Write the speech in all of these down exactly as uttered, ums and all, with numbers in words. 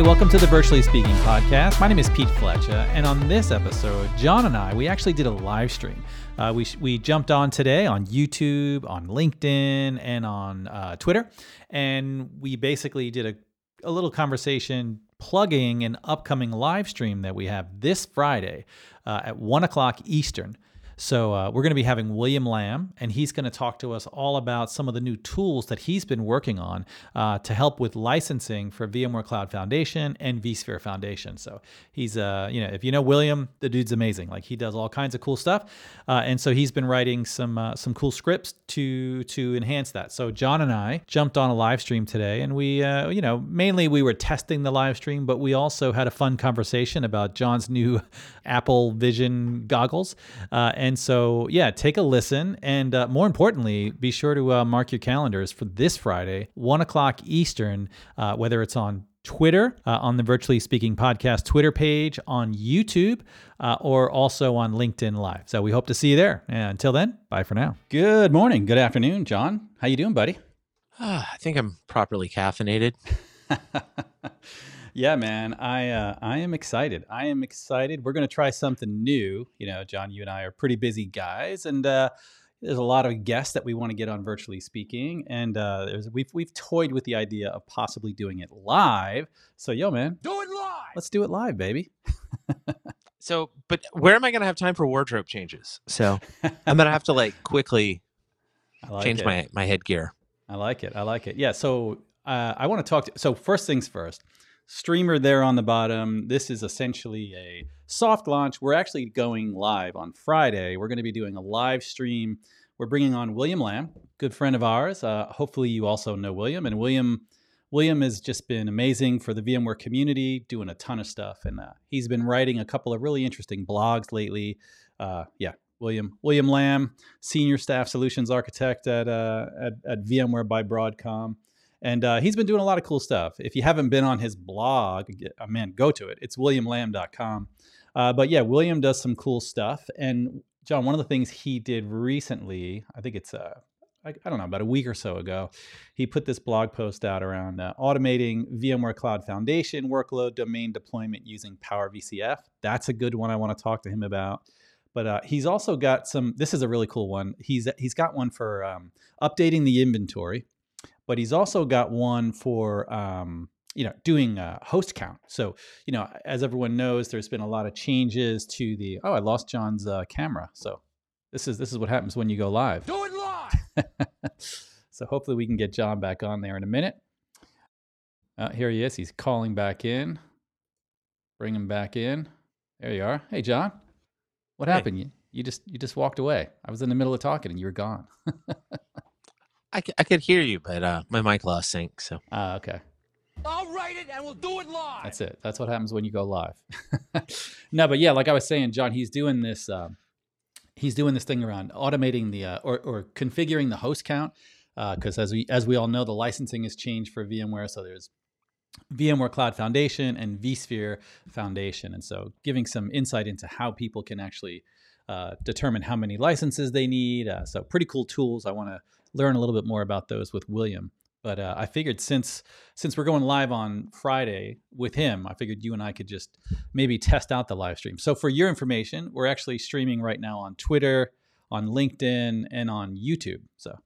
Hey, welcome to the Virtually Speaking Podcast. My name is Pete Fletcher, and on this episode, John and I, we actually did a live stream. Uh, we we jumped on today on YouTube, on LinkedIn, and on uh, Twitter, and we basically did a, a little conversation plugging an upcoming live stream that we have this Friday uh, at one o'clock Eastern. So uh, we're going to be having William Lam, and he's going to talk to us all about some of the new tools that he's been working on uh, to help with licensing for VMware Cloud Foundation and vSphere Foundation. So he's, uh, you know, if you know William, the dude's amazing. Like, he does all kinds of cool stuff, uh, and so he's been writing some uh, some cool scripts to to enhance that. So John and I jumped on a live stream today, and we, uh, you know, mainly we were testing the live stream, but we also had a fun conversation about John's new Apple Vision goggles, uh, and And so, yeah, take a listen. And uh, more importantly, be sure to uh, mark your calendars for this Friday, one o'clock Eastern, uh, whether it's on Twitter, uh, on the Virtually Speaking Podcast Twitter page, on YouTube, uh, or also on LinkedIn Live. So we hope to see you there. And until then, bye for now. Good morning. Good afternoon, John. How you doing, buddy? Uh, I think I'm properly caffeinated. Yeah, man, I uh, I am excited. I am excited. We're going to try something new. You know, John, you and I are pretty busy guys, and uh, there's a lot of guests that we want to get on Virtually Speaking, and uh, there's, we've we've toyed with the idea of possibly doing it live. So, yo, man, do it live. Let's do it live, baby. So, but where am I going to have time for wardrobe changes? So I'm going to have to like quickly I like change it. my my headgear. I like it. I like it. Yeah. So uh, I want to talk to. So first things first. Streamer there on the bottom. This is essentially a soft launch. We're actually going live on Friday. We're going to be doing a live stream. We're bringing on William Lam, good friend of ours. Uh, hopefully you also know William. And William William has just been amazing for the VMware community, doing a ton of stuff. And uh, he's been writing a couple of really interesting blogs lately. Uh, yeah, William William Lam, Senior Staff Solutions Architect at uh, at, at VMware by Broadcom. And uh, he's been doing a lot of cool stuff. If you haven't been on his blog, uh, man, go to it. It's william lam dot com. Uh, but yeah, William does some cool stuff. And John, one of the things he did recently, I think it's, uh, I, I don't know, about a week or so ago, he put this blog post out around uh, automating VMware Cloud Foundation workload domain deployment using Power V C F. That's a good one I want to talk to him about. But uh, he's also got some, this is a really cool one. He's He's got one for um, updating the inventory. But he's also got one for, um, you know, doing a host count. So, you know, as everyone knows, there's been a lot of changes to the, oh, I lost John's uh, camera. So this is this is what happens when you go live. Do it live! So hopefully we can get John back on there in a minute. Uh, here he is. He's calling back in. Bring him back in. There you are. Hey, John. What hey. happened? You, you just you just walked away. I was in the middle of talking and you were gone. I could hear you, but uh, my mic lost sync, so. Ah, uh, okay. I'll write it and we'll do it live. That's it. That's what happens when you go live. No, but yeah, like I was saying, John, he's doing this. Um, he's doing this thing around automating the uh, or or configuring the host count, because uh, as we as we all know, the licensing has changed for VMware. So there's VMware Cloud Foundation and vSphere Foundation, and so giving some insight into how people can actually uh, determine how many licenses they need. Uh, so pretty cool tools. I want to learn a little bit more about those with William. But uh, I figured since since we're going live on Friday with him, I figured you and I could just maybe test out the live stream. So for your information, we're actually streaming right now on Twitter, on LinkedIn, and on YouTube. So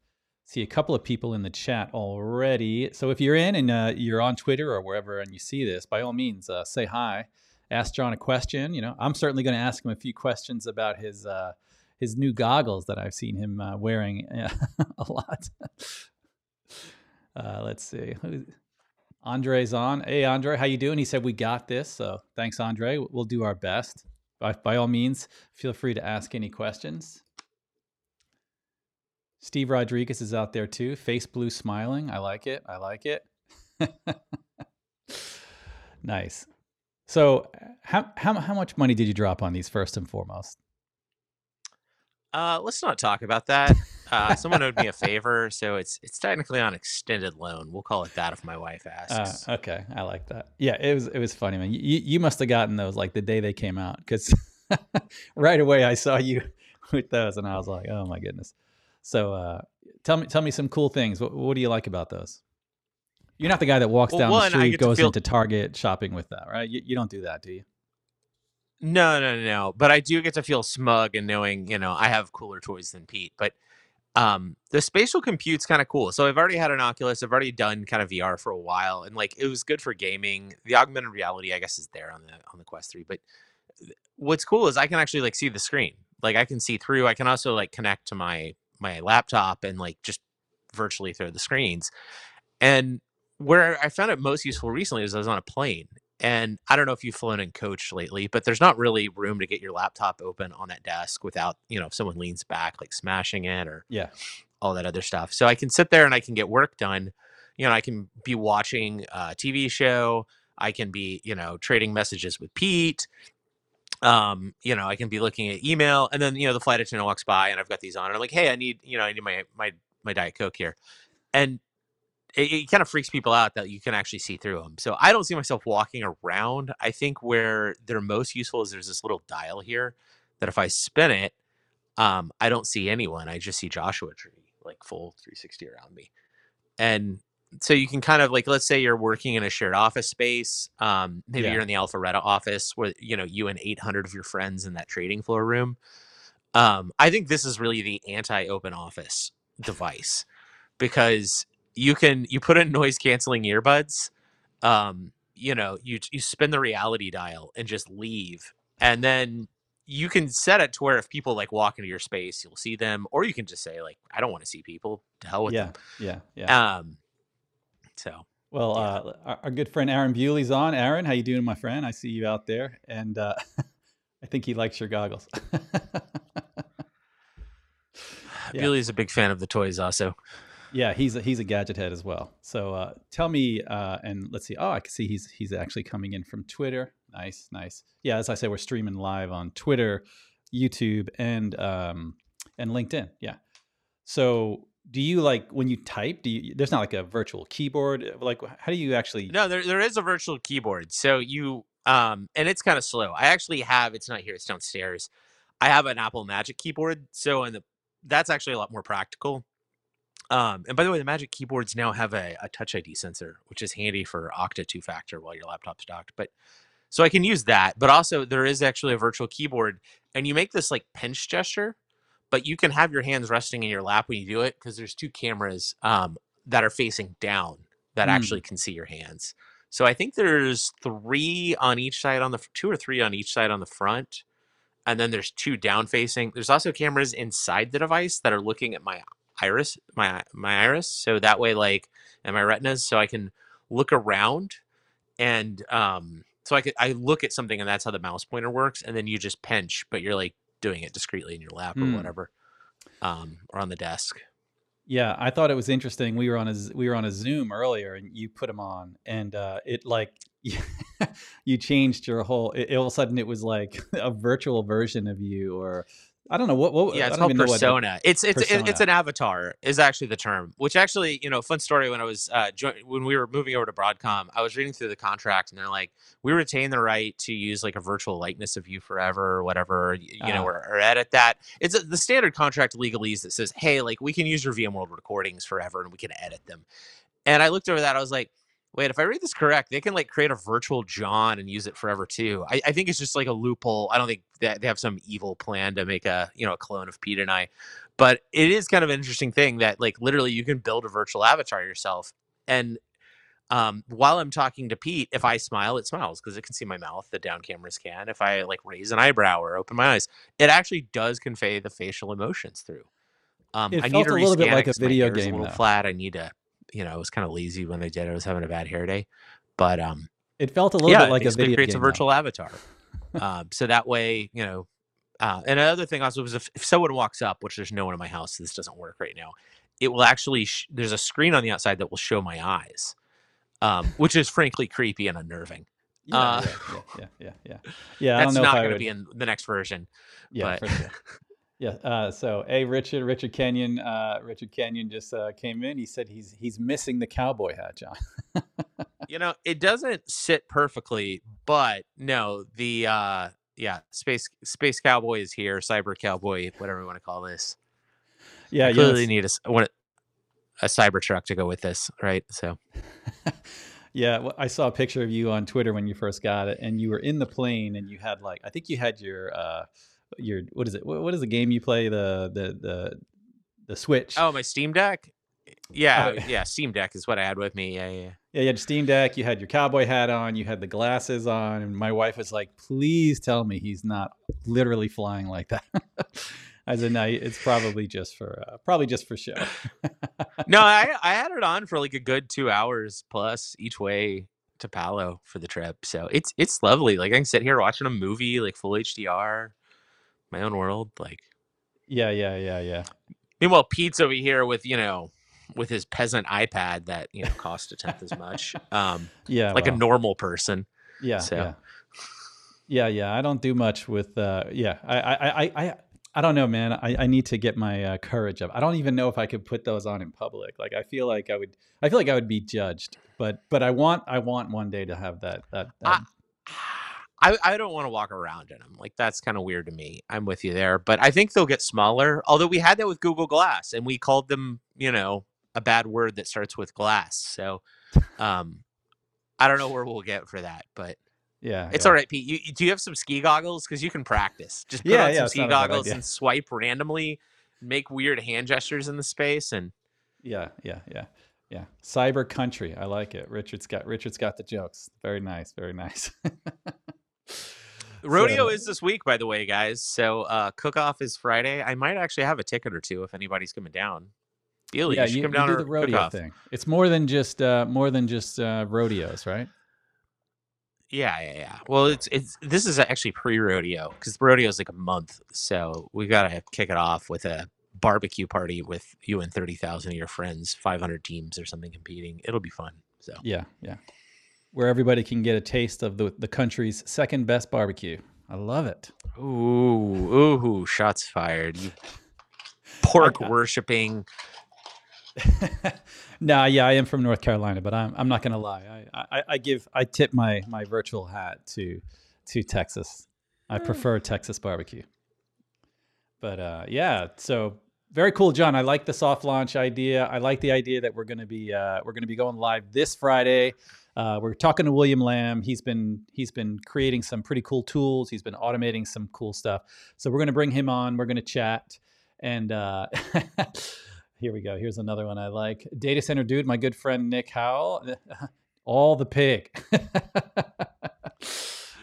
see a couple of people in the chat already. So if you're in and uh, you're on Twitter or wherever and you see this, by all means, uh, say hi. Ask John a question. You know, I'm certainly going to ask him a few questions about his... Uh, his new goggles that I've seen him uh, wearing uh, a lot. Uh, let's see. Andre's on. Hey, Andre, how you doing? He said, we got this. So thanks, Andre. We'll do our best. By, by all means, feel free to ask any questions. Steve Rodriguez is out there too. Face blue smiling. I like it. I like it. Nice. So how, how, how much money did you drop on these first and foremost? Uh, let's not talk about that. Uh, someone owed me a favor, so it's it's technically on extended loan. We'll call it that if my wife asks. Uh, okay, I like that. Yeah, it was it was funny, man. You you must have gotten those like the day they came out, because right away I saw you with those, and I was like, oh my goodness. So uh, tell me tell me some cool things. What what do you like about those? You're not the guy that walks well, down one, the street, goes feel... into Target shopping with that, right? You, you don't do that, do you? No, no, no. But I do get to feel smug and knowing, you know, I have cooler toys than Pete. But um, the spatial compute's kind of cool. So I've already had an Oculus. I've already done kind of V R for a while, and like it was good for gaming. The augmented reality, I guess, is there on the on the Quest three. But what's cool is I can actually like see the screen. Like I can see through. I can also like connect to my my laptop and like just virtually through the screens. And where I found it most useful recently is I was on a plane. And I don't know if you've flown in coach lately, but there's not really room to get your laptop open on that desk without, you know, if someone leans back, like smashing it or yeah, all that other stuff. So I can sit there and I can get work done. You know, I can be watching a T V show. I can be, you know, trading messages with Pete. Um, you know, I can be looking at email, and then, you know, the flight attendant walks by and I've got these on. And I'm like, hey, I need, you know, I need my, my, my Diet Coke here. And It, it kind of freaks people out that you can actually see through them. So I don't see myself walking around. I think where they're most useful is there's this little dial here that if I spin it, um, I don't see anyone. I just see Joshua Tree, like full three sixty around me. And so you can kind of like, let's say you're working in a shared office space. Um, maybe yeah. you're in the Alpharetta office where, you know, you and eight hundred of your friends in that trading floor room. Um, I think this is really the anti-open office device because you can, you put in noise canceling earbuds, um, you know, you, you spin the reality dial and just leave. And then you can set it to where if people like walk into your space, you'll see them, or you can just say like, I don't want to see people, to hell with yeah, them. Yeah. Yeah. Um, so, well, yeah. uh, our good friend, Aaron Bewley's on. Aaron, how you doing, my friend? I see you out there. And, uh, I think he likes your goggles. yeah. Bewley's a big fan of the toys also. Yeah, he's a, he's a gadget head as well. So uh, tell me, uh, and let's see. Oh, I can see he's he's actually coming in from Twitter. Nice, nice. Yeah, as I said, we're streaming live on Twitter, YouTube, and um, and LinkedIn. Yeah. So do you like when you type? Do you? There's not like a virtual keyboard. Like, how do you actually? No, there there is a virtual keyboard. So you um, and it's kind of slow. I actually have. It's not here. It's downstairs. I have an Apple Magic Keyboard. So and the that's actually a lot more practical. Um, and by the way, the Magic Keyboards now have a, a Touch I D sensor, which is handy for Okta two-factor while your laptop's docked. But so I can use that. But also, there is actually a virtual keyboard, and you make this like pinch gesture, but you can have your hands resting in your lap when you do it because there's two cameras um, that are facing down that mm. actually can see your hands. So I think there's three on each side on the two or three on each side on the front, and then there's two down facing. There's also cameras inside the device that are looking at my iris my my iris so that way like and my retinas so I can look around and um so I could I look at something and that's how the mouse pointer works and then you just pinch but you're like doing it discreetly in your lap mm. or whatever um or on the desk. Yeah, I thought it was interesting. We were on a we were on a Zoom earlier and you put them on and uh it like you changed your whole it, all of a sudden it was like a virtual version of you or I don't know what, what yeah, it's called persona. What, it's it's persona. It's an avatar is actually the term, which actually, you know, fun story. When I was uh, joined, when we were moving over to Broadcom, I was reading through the contract and they're like, we retain the right to use like a virtual likeness of you forever or whatever, you uh, know, or, or edit that. It's a, the standard contract legalese that says, hey, like we can use your VMworld recordings forever and we can edit them. And I looked over that. I was like, wait, if I read this correct, they can like create a virtual John and use it forever too. I, I think it's just like a loophole. I don't think that they have some evil plan to make a, you know, a clone of Pete and I, but it is kind of an interesting thing that like literally you can build a virtual avatar yourself. And um, while I'm talking to Pete, if I smile, it smiles because it can see my mouth. The down cameras can. If I like raise an eyebrow or open my eyes, it actually does convey the facial emotions through. Um, it I felt need to a little bit like a video game. A little though. Flat. I need to. You know, I was kind of lazy when I did. I was having a bad hair day, but um, it felt a little yeah, bit like a video. It creates game a virtual though. Avatar, um, so that way, you know. Uh, and another thing also was if, if someone walks up, which there's no one in my house, so this doesn't work right now. It will actually sh there's a screen on the outside that will show my eyes, um, which is frankly creepy and unnerving. Yeah, uh, yeah, yeah, yeah, yeah, yeah. yeah I that's don't know not going to be in the next version. Yeah. But. For sure. Yeah. Uh, so, hey, Richard, Richard Kenyon, uh, Richard Kenyon just uh, came in. He said he's he's missing the cowboy hat, John. You know, it doesn't sit perfectly, but no, the uh, yeah, space space cowboy is here, cyber cowboy, whatever we want to call this. Yeah, you clearly yes. need a, a Cybertruck to go with this, right? So, yeah, well, I saw a picture of you on Twitter when you first got it, and you were in the plane, and you had like, I think you had your uh, your what is it? What, what is the game you play? The the the the Switch? Oh, my Steam Deck. Yeah, oh. yeah, Steam Deck is what I had with me. Yeah, yeah. Yeah, you had your Steam Deck, you had your cowboy hat on, you had the glasses on, and my wife was like, please tell me he's not literally flying like that. I said, no, it's probably just for uh, probably just for show. No, I, I had it on for like a good two hours plus each way to Palo for the trip. So it's it's lovely. Like I can sit here watching a movie, like full H D R, my own world. Like, yeah, yeah, yeah, yeah. Meanwhile, Pete's over here with, you know, with his peasant iPad that, you know, cost a tenth as much. Um, yeah. Like well, a normal person. Yeah. So. Yeah. yeah. Yeah. I don't do much with, uh, yeah, I, I, I, I, I don't know, man. I, I need to get my uh, courage up. I don't even know if I could put those on in public. Like, I feel like I would, I feel like I would be judged, but, but I want, I want one day to have that, that, that. I, I don't want to walk around in them. Like, that's kind of weird to me. I'm with you there, but I think they'll get smaller. Although we had that with Google Glass and we called them, you know, a bad word that starts with glass. So, um, I don't know where we'll get for that, but yeah, it's yeah. all right. Pete, you, you, do you have some ski goggles? Cause you can practice. Just put yeah, on yeah, some ski goggles and swipe randomly, make weird hand gestures in the space. And yeah, yeah, yeah, yeah. Cyber country. I like it. Richard's got, Richard's got the jokes. Very nice. Very nice. Rodeo so, is this week, by the way, guys. So, uh, cook off is Friday. I might actually have a ticket or two if anybody's coming down. Really, yeah, you, you come down you do the rodeo thing. It's more than just uh, more than just uh, rodeos, right? Yeah, yeah, yeah. Well, it's it's this is actually pre-rodeo because the rodeo is like a month, so we gotta kick it off with a barbecue party with you and thirty thousand of your friends, five hundred teams or something competing. It'll be fun. So yeah, yeah, where everybody can get a taste of the the country's second best barbecue. I love it. Ooh, ooh, shots fired! You pork worshiping. Nah, yeah, I am from North Carolina, but I'm I'm not gonna lie. I, I, I give I tip my my virtual hat to to Texas. I prefer Texas barbecue. But uh, yeah, so very cool, John. I like the soft launch idea. I like the idea that we're gonna be uh, we're gonna be going live this Friday. Uh, we're talking to William Lam. He's been he's been creating some pretty cool tools. He's been automating some cool stuff. So we're gonna bring him on. We're gonna chat and. Uh, Here we go. Here's another one I like. Data center dude, my good friend Nick Howell. All the pig.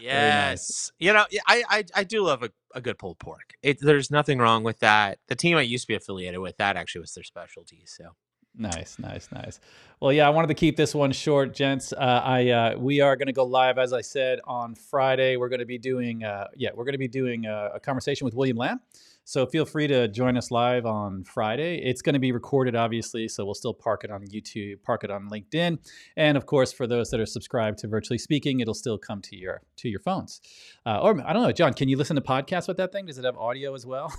Yes. Nice. You know, I, I I do love a, a good pulled pork. It, there's nothing wrong with that. The team I used to be affiliated with, that actually was their specialty. So nice, nice, nice. Well, yeah, I wanted to keep this one short, gents. Uh, I uh, we are going to go live, as I said, on Friday. We're going to be doing uh, yeah, we're going to be doing a, a conversation with William Lam. So feel free to join us live on Friday. It's going to be recorded, obviously, so we'll still park it on YouTube, park it on LinkedIn. And of course, for those that are subscribed to Virtually Speaking, it'll still come to your to your phones. Uh, or I don't know, John, can you listen to podcasts with that thing? Does it have audio as well?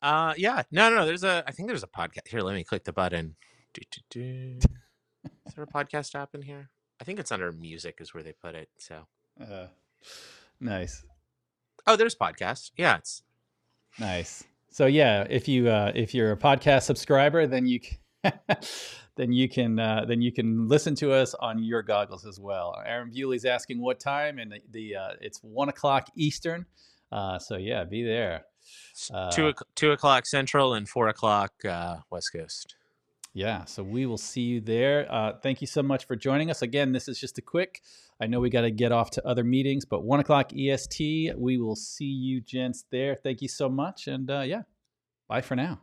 uh, yeah. No, no, no. There's a, I think there's a podcast. Here, let me click the button. Do, do, do. Is there a podcast app in here? I think it's under music is where they put it. So uh, nice. Oh, there's podcasts. Yeah, it's. Nice. So yeah, if you uh, if you're a podcast subscriber, then you can, then you can uh, then you can listen to us on your goggles as well. Aaron Bewley's asking what time, and the, the uh, it's one o'clock Eastern. Uh, so yeah, be there. Uh, two two o'clock Central and four o'clock uh, West Coast. Yeah. So we will see you there. Uh, thank you so much for joining us again. This is just a quick. I know we got to get off to other meetings, but one o'clock E S T, we will see you gents there. Thank you so much. And uh, yeah, bye for now.